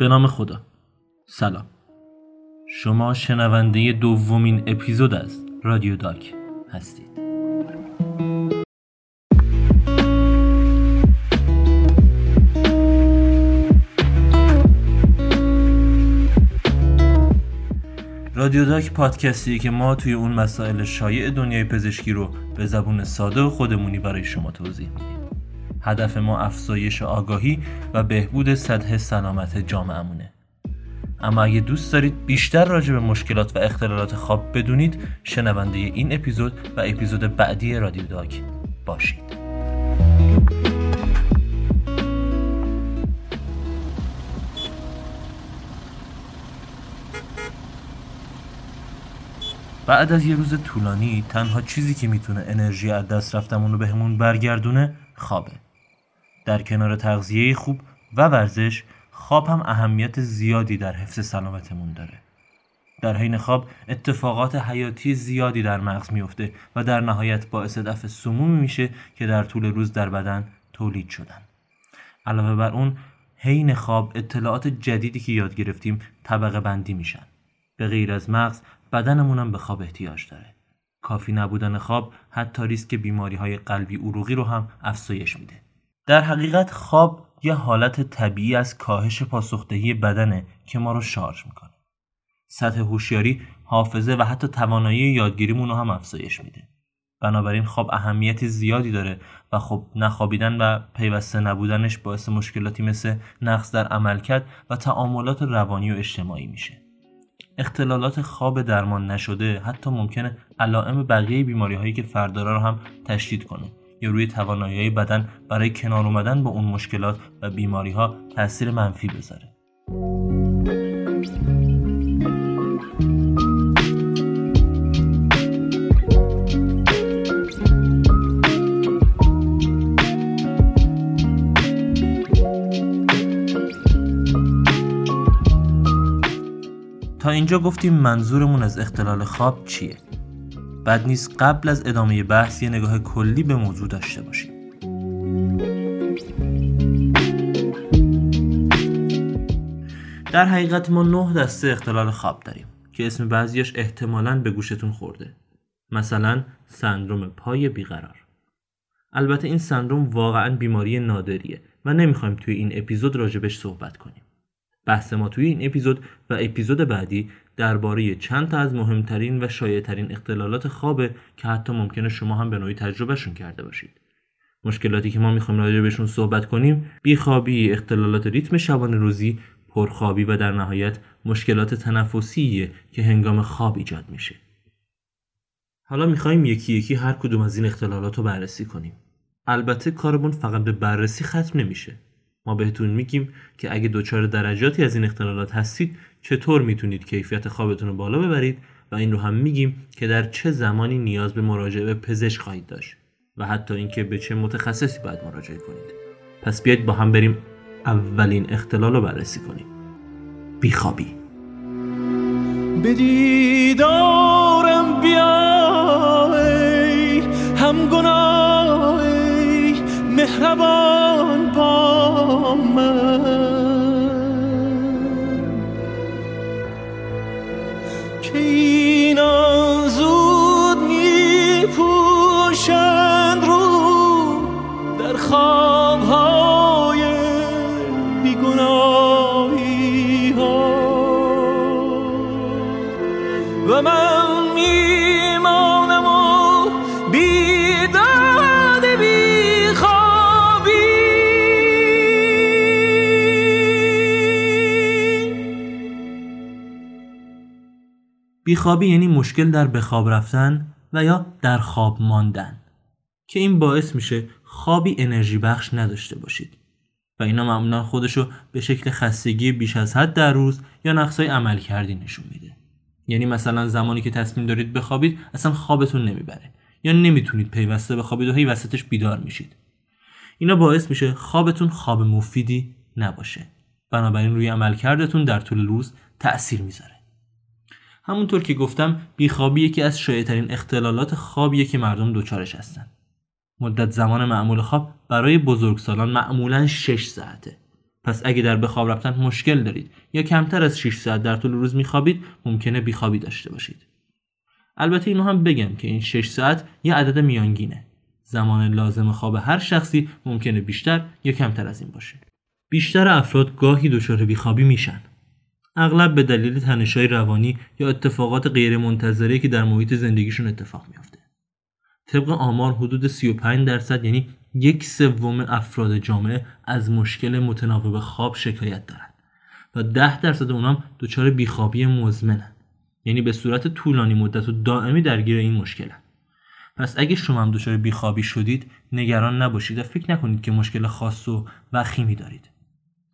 به نام خدا. سلام، شما شنونده دومین اپیزود از رادیو داک هستید. رادیو داک پادکستیه که ما توی اون مسائل شایع دنیای پزشکی رو به زبون ساده و خودمونی برای شما توضیح میدیم. هدف ما افزایش آگاهی و بهبود سطح سلامت جامعه‌مونه. اما اگه دوست دارید بیشتر راجع به مشکلات و اختلالات خواب بدونید، شنونده این اپیزود و اپیزود بعدی رادیو داک باشید. بعد از یه روز طولانی تنها چیزی که میتونه انرژی از دست رفتمون رو بهمون برگردونه خوابه. در کنار تغذیه خوب و ورزش، خواب هم اهمیت زیادی در حفظ سلامتمون داره. در حین خواب اتفاقات حیاتی زیادی در مغز میفته و در نهایت باعث دفع سمومی میشه که در طول روز در بدن تولید شدن. علاوه بر اون، حین خواب اطلاعات جدیدی که یاد گرفتیم طبقه بندی میشن. به غیر از مغز، بدنمون هم به خواب احتیاج داره. کافی نبودن خواب حتی ریسک بیماری‌های قلبی عروقی رو هم افزایش میده. در حقیقت خواب یه حالت طبیعی از کاهش پاسخدهی بدنه که ما رو شارژ میکنه. سطح هوشیاری، حافظه و حتی توانایی یادگیریمون رو هم افزایش میده. بنابراین خواب اهمیت زیادی داره و خب نخوابیدن و پیوسته نبودنش باعث مشکلاتی مثل نقص در عملکرد و تعاملات روانی و اجتماعی میشه. اختلالات خواب درمان نشده حتی ممکنه علائم بقیه بیماری هایی که فرد داره رو هم تشدید کنه یا روی توانایی بدن برای کنار اومدن با اون مشکلات و بیماری ها تأثیر منفی بذاره. تا اینجا گفتیم منظورمون از اختلال خواب چیه؟ بد نیست قبل از ادامه بحث یه نگاه کلی به موضوع داشته باشیم. در حقیقت ما 9 دسته اختلال خواب داریم که اسم بعضیاش احتمالاً به گوشتون خورده. مثلا سندروم پای بیقرار. البته این سندروم واقعاً بیماری نادریه و نمیخوایم توی این اپیزود راجبش صحبت کنیم. بحث ما توی این اپیزود و اپیزود بعدی درباره چند تا از مهمترین و شایع‌ترین اختلالات خوابه که حتی ممکنه شما هم به نوعی تجربهشون کرده باشید. مشکلاتی که ما میخوایم راجع بهشون صحبت کنیم، بیخوابی، اختلالات ریتم شبانه روزی، پرخوابی و در نهایت مشکلات تنفسیه که هنگام خواب ایجاد میشه. حالا میخوایم یکی یکی هر کدوم از این اختلالات رو بررسی کنیم. البته کارمون فقط به بررسی ختم نمیشه. ما بهتون میگیم که اگه دچار درجاتی از این اختلالات هستید چطور میتونید کیفیت خوابتون رو بالا ببرید و این رو هم میگیم که در چه زمانی نیاز به مراجعه به پزشک خواهید داشت و حتی اینکه به چه متخصصی باید مراجعه کنید. پس بیایید با هم بریم اولین اختلال رو بررسی کنیم. بیخوابی. بدیدارم بیا ای همگناه ای مهربان با من که این آن زود می پوشند رو در خوابهای بیگناهی ها و من میمانم و بیداد بیخوابی یعنی مشکل در بخواب رفتن و یا در خواب ماندن که این باعث میشه خوابی انرژی بخش نداشته باشید و اینا معمولا خودشو به شکل خستگی بیش از حد در روز یا نقصای عملکردی نشون میده. یعنی مثلا زمانی که تصمیم دارید بخوابید اصلا خوابتون نمیبره یا نمیتونید پیوسته بخوابید و هی وسطش بیدار میشید. اینا باعث میشه خوابتون خواب مفیدی نباشه، بنابراین روی عملکردتون در طول روز تأثیر میذاره. همونطور که گفتم بیخوابی یکی از شایع‌ترین اختلالات خوابیه که مردم دچارش هستن. مدت زمان معمول خواب برای بزرگسالان معمولاً 6 ساعته پس اگه در بخواب رفتن مشکل دارید یا کمتر از 6 ساعت در طول روز میخوابید، ممکنه بیخوابی داشته باشید. البته اینو هم بگم که این 6 ساعت یه عدد میانگینه. زمان لازم خواب هر شخصی ممکنه بیشتر یا کمتر از این باشه. بیشتر افراد گاهی دچار بیخوابی میشن. اغلب به دلیل تنش‌های روانی یا اتفاقات غیرمنتظره که در محیط زندگیشون اتفاق میفته. طبق آمار حدود 35%، یعنی 1/3 افراد جامعه، از مشکل متناوب خواب شکایت دارند و 10% اونام دچار بیخوابی مزمنن، یعنی به صورت طولانی مدت و دائمی درگیر این مشکلن. پس اگه شما هم دچار بیخوابی شدید، نگران نباشید و فکر نکنید که مشکل خاص و وخیمی دارید.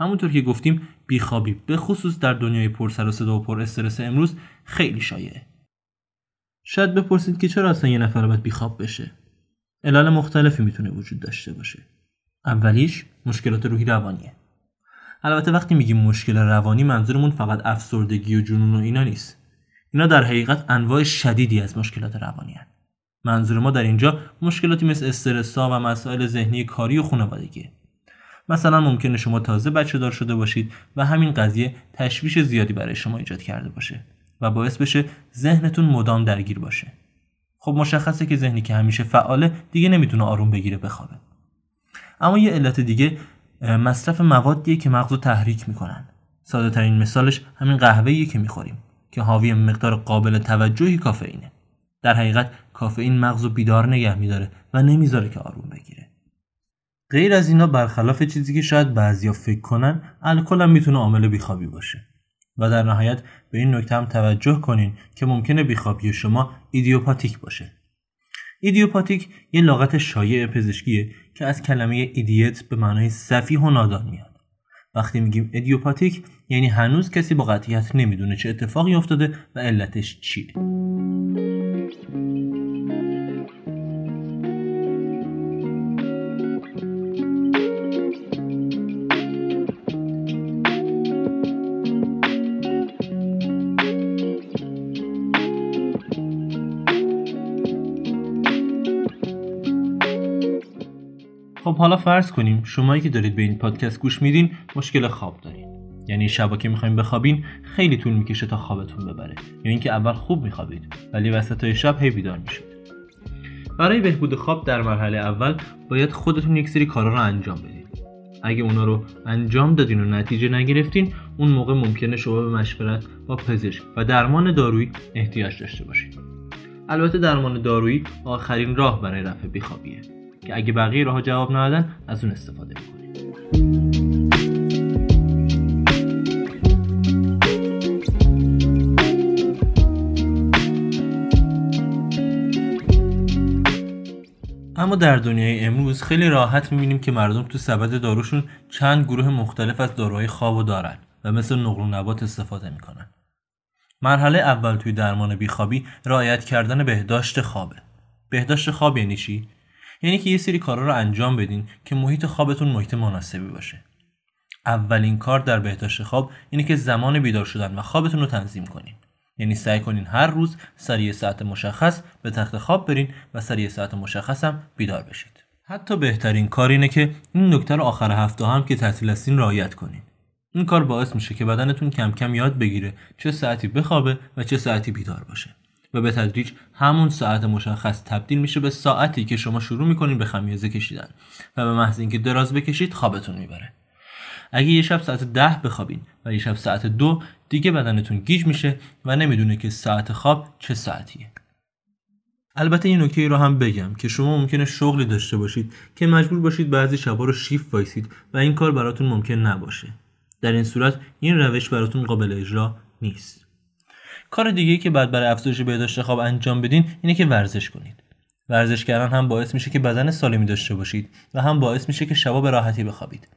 همونطور که گفتیم، بیخوابی به خصوص در دنیای پر سر و صدا و پر استرس امروز خیلی شایعه. شاید بپرسید که چرا اصلا یه نفر باید بیخواب بشه؟ علل مختلفی میتونه وجود داشته باشه. اولیش مشکلات روحی روانیه. البته وقتی میگیم مشکل روانی، منظورمون فقط افسردگی و جنون و اینا نیست. اینا در حقیقت انواع شدیدی از مشکلات روانی هستند. منظور ما در اینجا مشکلاتی مثل استرس‌ها و مسائل ذهنی کاری و خانوادگیه. مثلا ممکنه شما تازه بچه دار شده باشید و همین قضیه تشویش زیادی برای شما ایجاد کرده باشه و باعث بشه ذهنتون مدام درگیر باشه. خب مشخصه که ذهنی که همیشه فعاله دیگه نمیتونه آروم بگیره بخوابه. اما یه علت دیگه مصرف موادیه که مغزو تحریک میکنن. ساده ترین مثالش همین قهوه‌ایه که میخوریم که حاوی مقدار قابل توجهی کافئینه. در حقیقت کافئین مغزو بیدار نگه میداره و نمیذاره که آروم بگیره. غیر از اینا، برخلاف چیزی که شاید بعضیا فکر کنن، الکل هم میتونه عامل بیخوابی باشه. و در نهایت به این نکته هم توجه کنین که ممکنه بیخوابی شما ایدیوپاتیک باشه. ایدیوپاتیک یه لغت شایع پزشکیه که از کلمه ایدیت به معنای سفیه و نادان میاد. وقتی میگیم ایدیوپاتیک، یعنی هنوز کسی با قطعیت نمیدونه چه اتفاقی افتاده و علتش چیه. خب حالا فرض کنیم شمایی که دارید به این پادکست گوش میدین مشکل خواب دارین. یعنی شبا که میخواین بخوابین خیلی طول میکشه تا خوابتون ببره، یا اینکه اول خوب میخوابید ولی وسطای شب هی بیدار میشید. برای بهبود خواب در مرحله اول باید خودتون یک سری کارا رو انجام بدید. اگه اونا رو انجام دادین و نتیجه نگرفتین، اون موقع ممکنه شما به مشورت با پزشک و درمان دارویی احتیاج داشته باشید. البته درمان دارویی آخرین راه برای رفع بیخوابیه که اگه بقیه راه‌ها جواب ندادن، از اون استفاده می‌کنید. اما در دنیای امروز خیلی راحت می‌بینیم که مردم تو سبد داروشون چند گروه مختلف از داروهای خوابو دارن و مثل نقل و نبات استفاده می‌کنن. مرحله اول توی درمان بیخوابی رعایت کردن بهداشت خوابه. بهداشت خواب یعنی چی؟ یعنی که یه سری کارا رو انجام بدین که محیط خوابتون محیط مناسبی باشه. اولین کار در بهداشت خواب اینه که زمان بیدار شدن و خوابتون رو تنظیم کنین. یعنی سعی کنین هر روز سر یه ساعت مشخص به تخت خواب برین و سر یه ساعت مشخص هم بیدار بشید. حتی بهترین کار اینه که این نکته رو آخر هفته هم که تعطیل هستین رعایت کنین. این کار باعث میشه که بدنتون کم کم یاد بگیره چه ساعتی بخوابه و چه ساعتی بیدار باشه. و به تدریج همون ساعت مشخص تبدیل میشه به ساعتی که شما شروع میکنین به خمیازه کشیدن و به محض اینکه دراز بکشید خوابتون میبره. اگه یه شب ساعت 10 بخوابین و یه شب ساعت 2، دیگه بدنتون گیج میشه و نمیدونه که ساعت خواب چه ساعتیه. البته این نکته رو هم بگم که شما ممکنه شغلی داشته باشید که مجبور باشید بعضی شبا رو شیفت وایسید و این کار براتون ممکن نباشه. در این صورت این روش براتون قابل اجرا نیست. کار دیگه‌ای که بعد برای افزایش بهداشت خواب انجام بدین اینه که ورزش کنید. ورزش کردن هم باعث میشه که بدن سالمی داشته باشید و هم باعث میشه که شبا به راحتی بخوابید.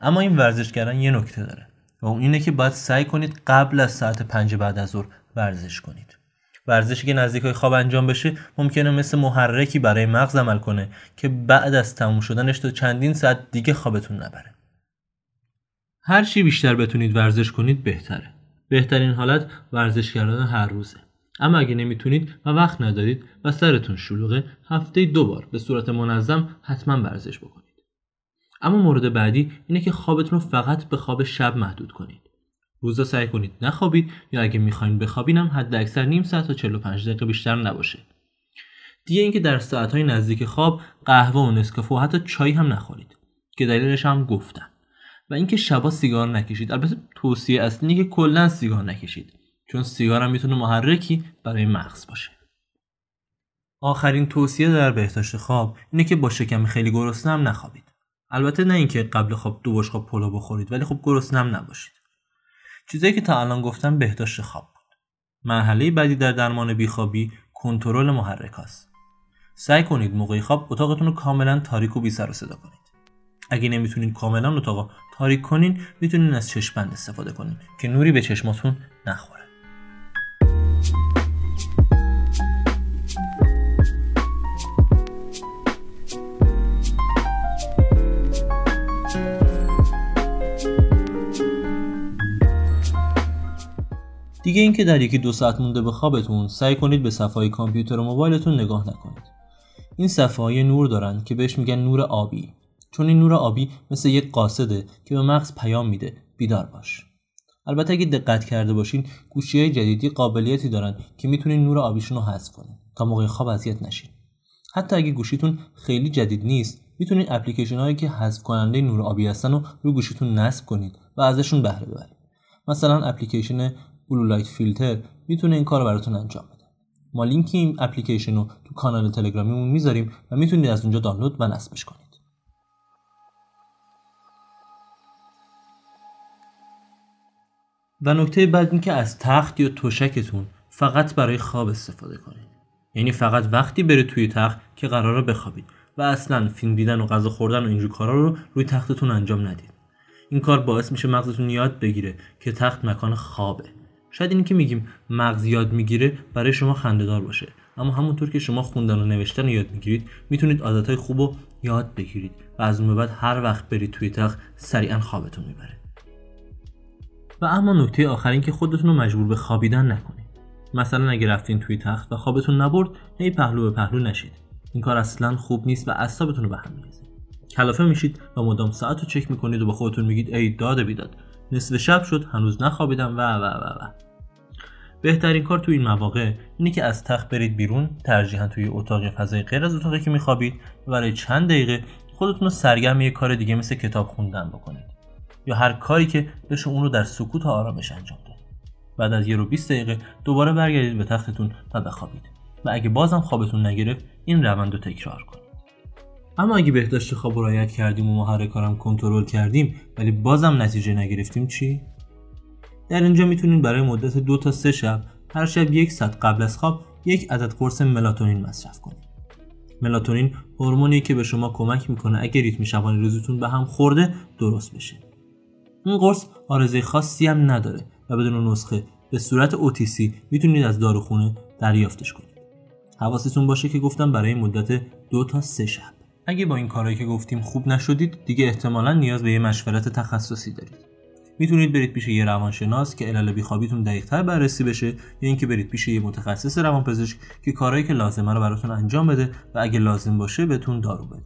اما این ورزش کردن یه نکته داره و اون اینه که باید سعی کنید قبل از ساعت 5 بعد از ظهر ورزش کنید. ورزشی که نزدیکای خواب انجام بشه ممکنه مثل محرکی برای مغز عمل کنه که بعد از تموم شدنش تا چندین ساعت دیگه خوابتون نبره. هر چی بیشتر بتونید ورزش کنید بهتره. بهترین حالت ورزش کردن هر روزه. اما اگه نمیتونید و وقت ندارید و سرتون شلوغه، هفته 2 بار به صورت منظم حتما ورزش بکنید. اما مورد بعدی اینه که خوابتون رو فقط به خواب شب محدود کنید. روزا سعی کنید نخوابید یا اگه می‌خواید بخوابید هم حد اکثر نیم ساعت تا 45 دقیقه بیشتر نباشه. دیگه اینکه در ساعت‌های نزدیک خواب قهوه و نسکافه و حتی چای هم نخورید که دلیلش هم گفتم. و اینکه شبا سیگار نکشید. البته توصیه اصلی اینه که کلا سیگار نکشید، چون سیگار هم میتونه محرکی برای مغز باشه. آخرین توصیه در بهداشت خواب اینه که با شکم خیلی گرسنه هم نخوابید. البته نه اینکه قبل خواب دو بشقاب پلو بخورید، ولی خب گرسنه هم نباشید. چیزایی که تا الان گفتم بهداشت خواب بود. مرحله بعدی در درمان بیخوابی کنترل محرکاست. سعی کنید موقع خواب اتاقتون رو کاملا تاریک و بی سر و صدا کنید. اگه نمیتونید کاملا اتاق تاریک کنین، میتونین از چشم‌بند استفاده کنین که نوری به چشماتون نخوره. دیگه اینکه در 1-2 ساعت مونده به خوابتون سعی کنید به صفحه‌های کامپیوتر و موبایلتون نگاه نکنید. این صفحه‌های نور دارن که بهش میگن نور آبی، چون این نور آبی مثل یک قاصده که به مغز پیام میده بیدار باش. البته اگه دقت کرده باشین گوشی‌های جدیدی قابلیتی دارن که میتونین نور آبیشون رو حذف کنین تا موقع خواب اذیت نشین. حتی اگه گوشیتون خیلی جدید نیست، میتونین اپلیکیشن‌هایی که حذف کننده نور آبی هستن رو روی گوشیتون نصب کنید و ازشون بهره ببرید. مثلا اپلیکیشن بلو لایت فیلتر میتونه این کارو براتون انجام بده. ما لینک این اپلیکیشن رو تو کانال تلگرامیمون میذاریم و میتونید از اونجا دانلود و نصبش کنید. و نکته بعد این که از تخت یا تشکتون فقط برای خواب استفاده کنید. یعنی فقط وقتی برید توی تخت که قراره بخوابید و اصلا فیلم دیدن و غذا خوردن و اینجور کارا رو روی تختتون انجام ندید. این کار باعث میشه مغزتون یاد بگیره که تخت مکان خوابه. شاید این که میگیم مغز یاد میگیره برای شما خنده‌دار باشه، اما همونطور که شما خوندن و نوشتن رو یاد میگیرید، میتونید عادتهای خوب رو یاد بگیرید و از اون به بعد هر وقت برید توی تخت سریعا خوابتون میبره. و اما نکته آخر این که خودتون رو مجبور به خوابیدن نکنید. مثلا اگه رفتین توی تخت و خوابتون نبرد، هی پهلو به پهلو نشید. این کار اصلا خوب نیست و اعصابتون رو به هم می‌ریزه. کلافه میشید و مدام ساعت رو چک میکنید و با خودتون میگید ای داد بیداد، نصف شب شد هنوز نخوابیدم و. بهترین کار تو این مواقع اینه که از تخت برید بیرون، ترجیحاً توی اتاق فضای غیر از اتاقی که میخوابید، و برای چند دقیقه خودتون رو سرگرم یه کار دیگه مثل کتاب خوندن بکنید یا هر کاری که بشه اون رو در سکوت و آرامش انجام دهید. بعد از 1 و 20 دقیقه دوباره برگردید به تختتون و بخوابید. و اگه بازم خوابتون نگرفت، این روند رو تکرار کنید. اما اگه بهداشت خواب رو رعایت کردیم و محرکارم کنترل کردیم ولی بازم نتیجه نگرفتیم چی؟ در اینجا میتونید برای مدت 2 تا 3 شب هر شب 1 ساعت قبل از خواب 1 عدد قرص ملاتونین مصرف کنید. ملاتونین هورمونی که به شما کمک میکنه اگه ریتم شبانه روزتون به هم خورده درست بشه. این قرص عارضه خاصی هم نداره و بدون نسخه به صورت OTC میتونید از داروخونه دریافتش کنید. حواستون باشه که گفتم برای مدت 2 تا 3 شب. اگه با این کارهایی که گفتیم خوب نشدید، دیگه احتمالاً نیاز به یه مشورت تخصصی دارید. میتونید برید پیش یه روانشناس که علل بیخوابیتون دقیق‌تر بررسی بشه، یا اینکه برید پیش یه متخصص روانپزشک که کارهایی که لازمه رو براتون انجام بده و اگه لازم باشه بهتون دارو بده.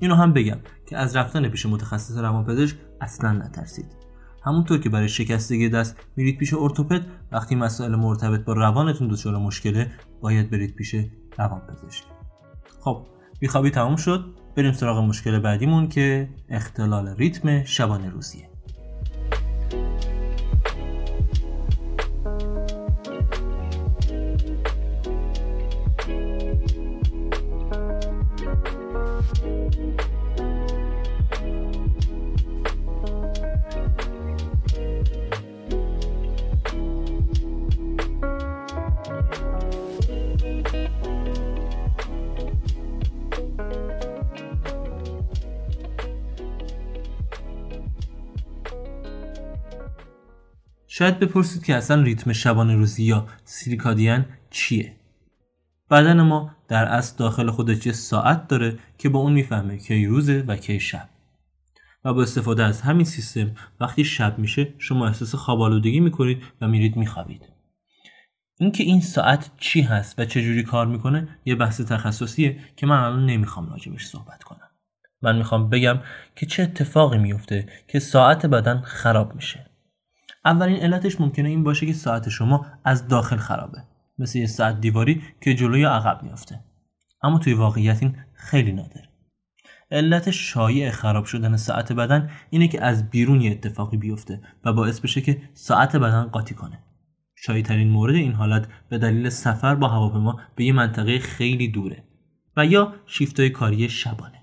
اینو هم بگم که از رفتن پیش متخصص روانپزشک اصلاً نترسید. همونطور که برای شکستگی دست میرید پیش ارتوپد، وقتی مسائل مرتبط با روانتون دچار مشکله باید برید پیش روانپزشک. خب بیخوابی تمام شد، بریم سراغ مشکل بعدیمون که اختلال ریتم شبانه روزیه. شاید بپرسید که اصلا ریتم شبانه روزی یا سیرکادین چیه؟ بدن ما در اصل داخل خودش یه ساعت داره که با اون میفهمه کی روزه و کی شب. و با استفاده از همین سیستم وقتی شب میشه شما احساس خواب آلودگی میکنید و میرید میخوابید. اینکه این ساعت چی هست و چجوری کار میکنه یه بحث تخصصیه که من الان نمیخوام راجبش صحبت کنم. من میخوام بگم که چه اتفاقی میفته که ساعت بدن خراب میشه. اولین علتش ممکنه این باشه که ساعت شما از داخل خرابه، مثل یه ساعت دیواری که جلوی عقب میفته، اما توی واقعیت این خیلی نادره. علت شایع خراب شدن ساعت بدن اینه که از بیرون یه اتفاقی بیفته و باعث بشه که ساعت بدن قاطی کنه. شایع ترین مورد این حالت به دلیل سفر با هواپیما به یه منطقه خیلی دوره و یا شیفت‌های کاری شبانه.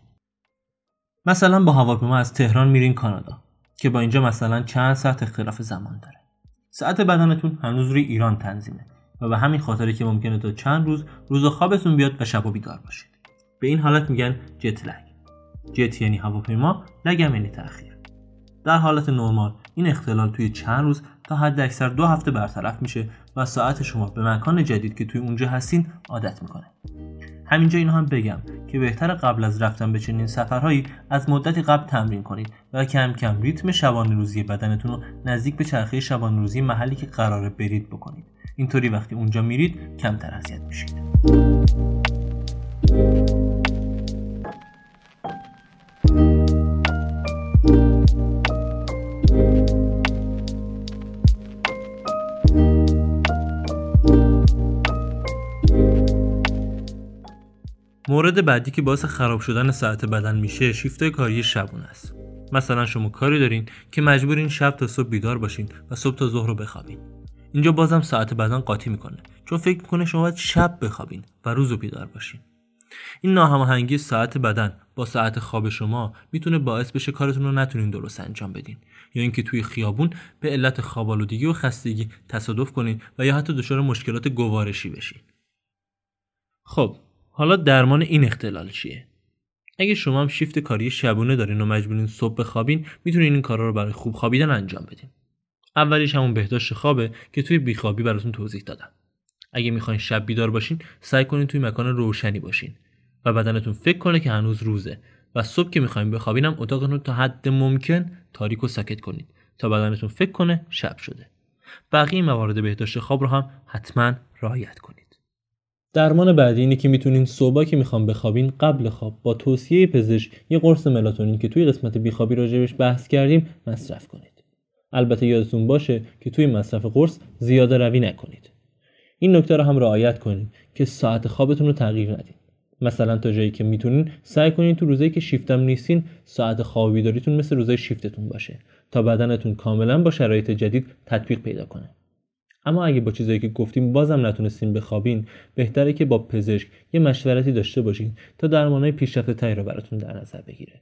مثلا با هواپیما از تهران میرین کانادا که با اینجا مثلا چند ساعت اختلاف زمان داره. ساعت بدنتون هنوز روی ایران تنظیمه و به همین خاطره که ممکنه تا چند روز خوابتون بیاد و شبا بیدار باشید. به این حالت میگن جت لگ. جت یعنی هواپیما، لگ یعنی تأخیر. در حالت نرمال این اختلال توی چند روز تا حد اکثر 2 هفته برطرف میشه و ساعت شما به مکان جدید که توی اونجا هستین عادت میکنه. همینجا اینو هم بگم که بهتر قبل از رفتن به چنین سفرهایی از مدتی قبل تمرین کنید و کم کم ریتم شبانه روزی بدنتون رو نزدیک به چرخه شبانه روزی محلی که قراره برید بکنید. اینطوری وقتی اونجا میرید کمتر اذیت میشید. مورد بعدی که باعث خراب شدن ساعت بدن میشه شیفت‌های کاری شبونه است. مثلا شما کاری دارین که مجبورین شب تا صبح بیدار باشین و صبح تا ظهر رو بخوابین. اینجا بازم ساعت بدن قاطی میکنه، چون فکر میکنه شما باید شب بخوابین و روز رو بیدار باشین. این ناهماهنگی ساعت بدن با ساعت خواب شما میتونه باعث بشه کارتون رو نتونین درست انجام بدین، یا اینکه توی خیابون به علت خواب‌آلودگی و خستگی تصادف کنین و یا حتی دچار مشکلات گوارشی بشین. خب حالا درمان این اختلال چیه؟ اگه شما هم شیفت کاری شبونه دارین و مجبورین صبح بخوابین، میتونین این کارا رو برای خوب خوابیدن انجام بدین. اولیش همون بهداشت خوابه که توی بیخوابی براتون توضیح دادم. اگه میخواین شب بیدار باشین، سعی کنین توی مکان روشنی باشین و بدنتون فکر کنه که هنوز روزه و صبح که میخواین بخوابینم اتاقتون رو تا حد ممکن تاریک و ساکت کنید تا بدنتون فکر کنه شب شده. بقیه موارد بهداشت خواب رو هم حتما رعایت کنید. درمان بعدی اینه که میتونین صبح که میخوام بخوابین قبل خواب با توصیه پزشک یه قرص ملاتونین که توی قسمت بیخوابی راجبش بحث کردیم مصرف کنید. البته یادتون باشه که توی مصرف قرص زیاده روی نکنید. این نکته رو هم رعایت کنید که ساعت خوابتون رو تغییر ندید. مثلا تا جایی که میتونین سعی کنین تو روزایی که شیفتم نیستین ساعت خواب بیداریتون مثل روزای شیفتتون باشه تا بدنتون کاملا با شرایط جدید تطبیق پیدا کنه. اما اگه با چیزایی که گفتیم بازم نتونستین بخوابین، بهتره که با پزشک یه مشورتی داشته باشین تا درمانای پیشرفته‌ای رو براتون در نظر بگیره.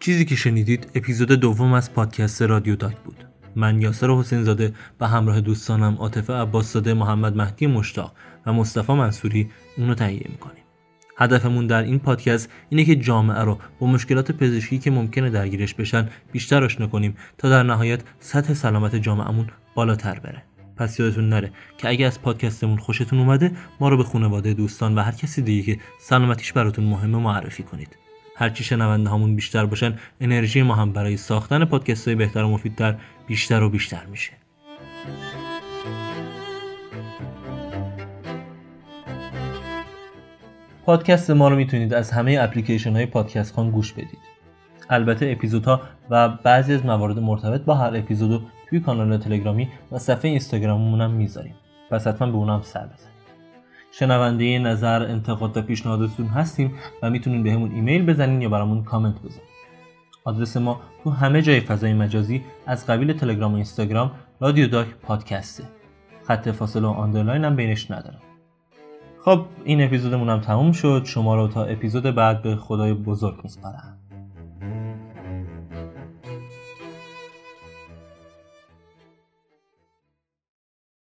چیزی که شنیدید اپیزود 2 از پادکست رادیو داک بود. من یاسر حسین زاده به همراه دوستانم عاطفه عباس زاده، محمد مهدی مشتاق و مصطفى منصوری اون رو تهیه می‌کنیم. هدفمون در این پادکست اینه که جامعه رو با مشکلات پزشکی که ممکنه درگیرش بشن بیشتر آشنا کنیم تا در نهایت سطح سلامت جامعهمون بالاتر بره. پس یادتون نره که اگه از پادکستمون خوشتون اومده، ما رو به خانواده، دوستان و هر کسی دیگه که سلامتیش براتون مهمه معرفی کنید. هرچی شنونده هامون بیشتر باشن، انرژی ما هم برای ساختن پادکست‌های بهتر و مفیدتر بیشتر و بیشتر میشه. پادکست ما رو میتونید از همه اپلیکیشن های پادکست خان گوش بدید. البته اپیزودها و بعضی از موارد مرتبط با هر اپیزودو توی کانال تلگرامی و صفحه اینستاگراممون هم میذاریم. پس حتما به اونم سر بزنید. شنونده نظر، انتقاد و پیشنهاداتتون هستیم و میتونید بهمون ایمیل بزنین یا برامون کامنت بذارید. آدرس ما تو همه جای فضای مجازی از قبیل تلگرام و اینستاگرام رادیو داک پادکسته. خط فاصله و آندرلاین هم بینش نداره. خب این اپیزودمون هم تموم شد. شما رو تا اپیزود بعد به خدای بزرگ میسپارم.